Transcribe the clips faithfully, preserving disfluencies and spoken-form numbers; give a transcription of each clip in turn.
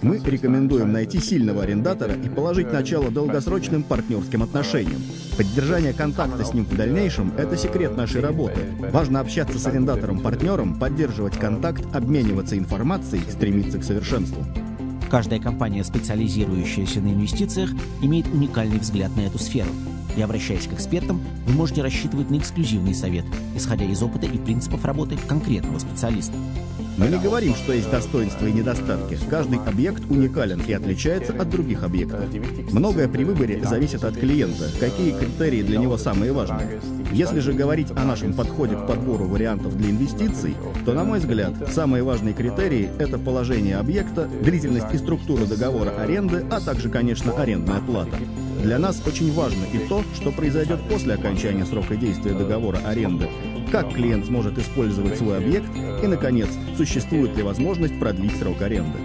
Мы рекомендуем найти сильного арендатора и положить начало долгосрочным партнерским отношениям. Поддержание контакта с ним в дальнейшем – это секрет нашей работы. Важно общаться с арендатором-партнером, поддерживать контакт, обмениваться информацией, стремиться к совершенству. Каждая компания, специализирующаяся на инвестициях, имеет уникальный взгляд на эту сферу. И обращаясь к экспертам, вы можете рассчитывать на эксклюзивный совет, исходя из опыта и принципов работы конкретного специалиста. Мы не говорим, что есть достоинства и недостатки. Каждый объект уникален и отличается от других объектов. Многое при выборе зависит от клиента, какие критерии для него самые важные. Если же говорить о нашем подходе к подбору вариантов для инвестиций, то, на мой взгляд, самые важные критерии — это положение объекта, длительность и структура договора аренды, а также, конечно, арендная плата. Для нас очень важно и то, что произойдет после окончания срока действия договора аренды, как клиент сможет использовать свой объект и, наконец, существует ли возможность продлить срок аренды.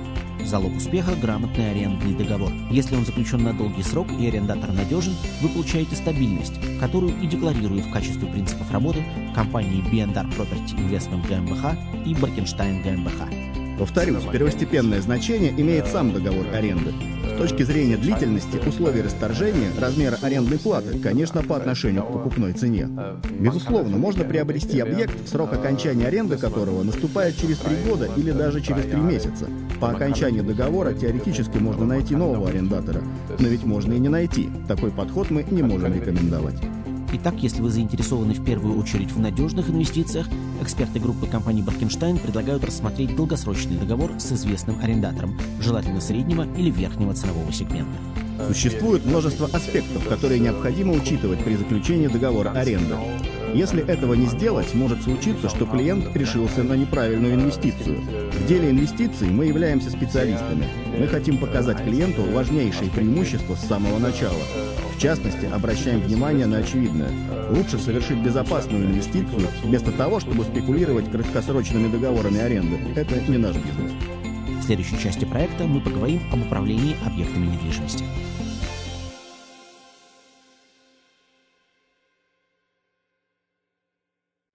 Залог успеха – грамотный арендный договор. Если он заключен на долгий срок и арендатор надежен, вы получаете стабильность, которую и декларируют в качестве принципов работы компании би энд ар Property Investment GmbH и Berkenstein GmbH. Повторюсь, первостепенное значение имеет сам договор аренды. С точки зрения длительности, условий расторжения, размера арендной платы, конечно, по отношению к покупной цене. Безусловно, можно приобрести объект, срок окончания аренды которого наступает через три года или даже через три месяца. По окончании договора теоретически можно найти нового арендатора, но ведь можно и не найти. Такой подход мы не можем рекомендовать. Итак, если вы заинтересованы в первую очередь в надежных инвестициях, эксперты группы компании Berkenstein предлагают рассмотреть долгосрочный договор с известным арендатором, желательно среднего или верхнего ценового сегмента. Существует множество аспектов, которые необходимо учитывать при заключении договора аренды. Если этого не сделать, может случиться, что клиент решился на неправильную инвестицию. В деле инвестиций мы являемся специалистами. Мы хотим показать клиенту важнейшие преимущества с самого начала. В частности, обращаем внимание на очевидное. Лучше совершить безопасную инвестицию, вместо того, чтобы спекулировать краткосрочными договорами аренды. Это не наш бизнес. В следующей части проекта мы поговорим об управлении объектами недвижимости.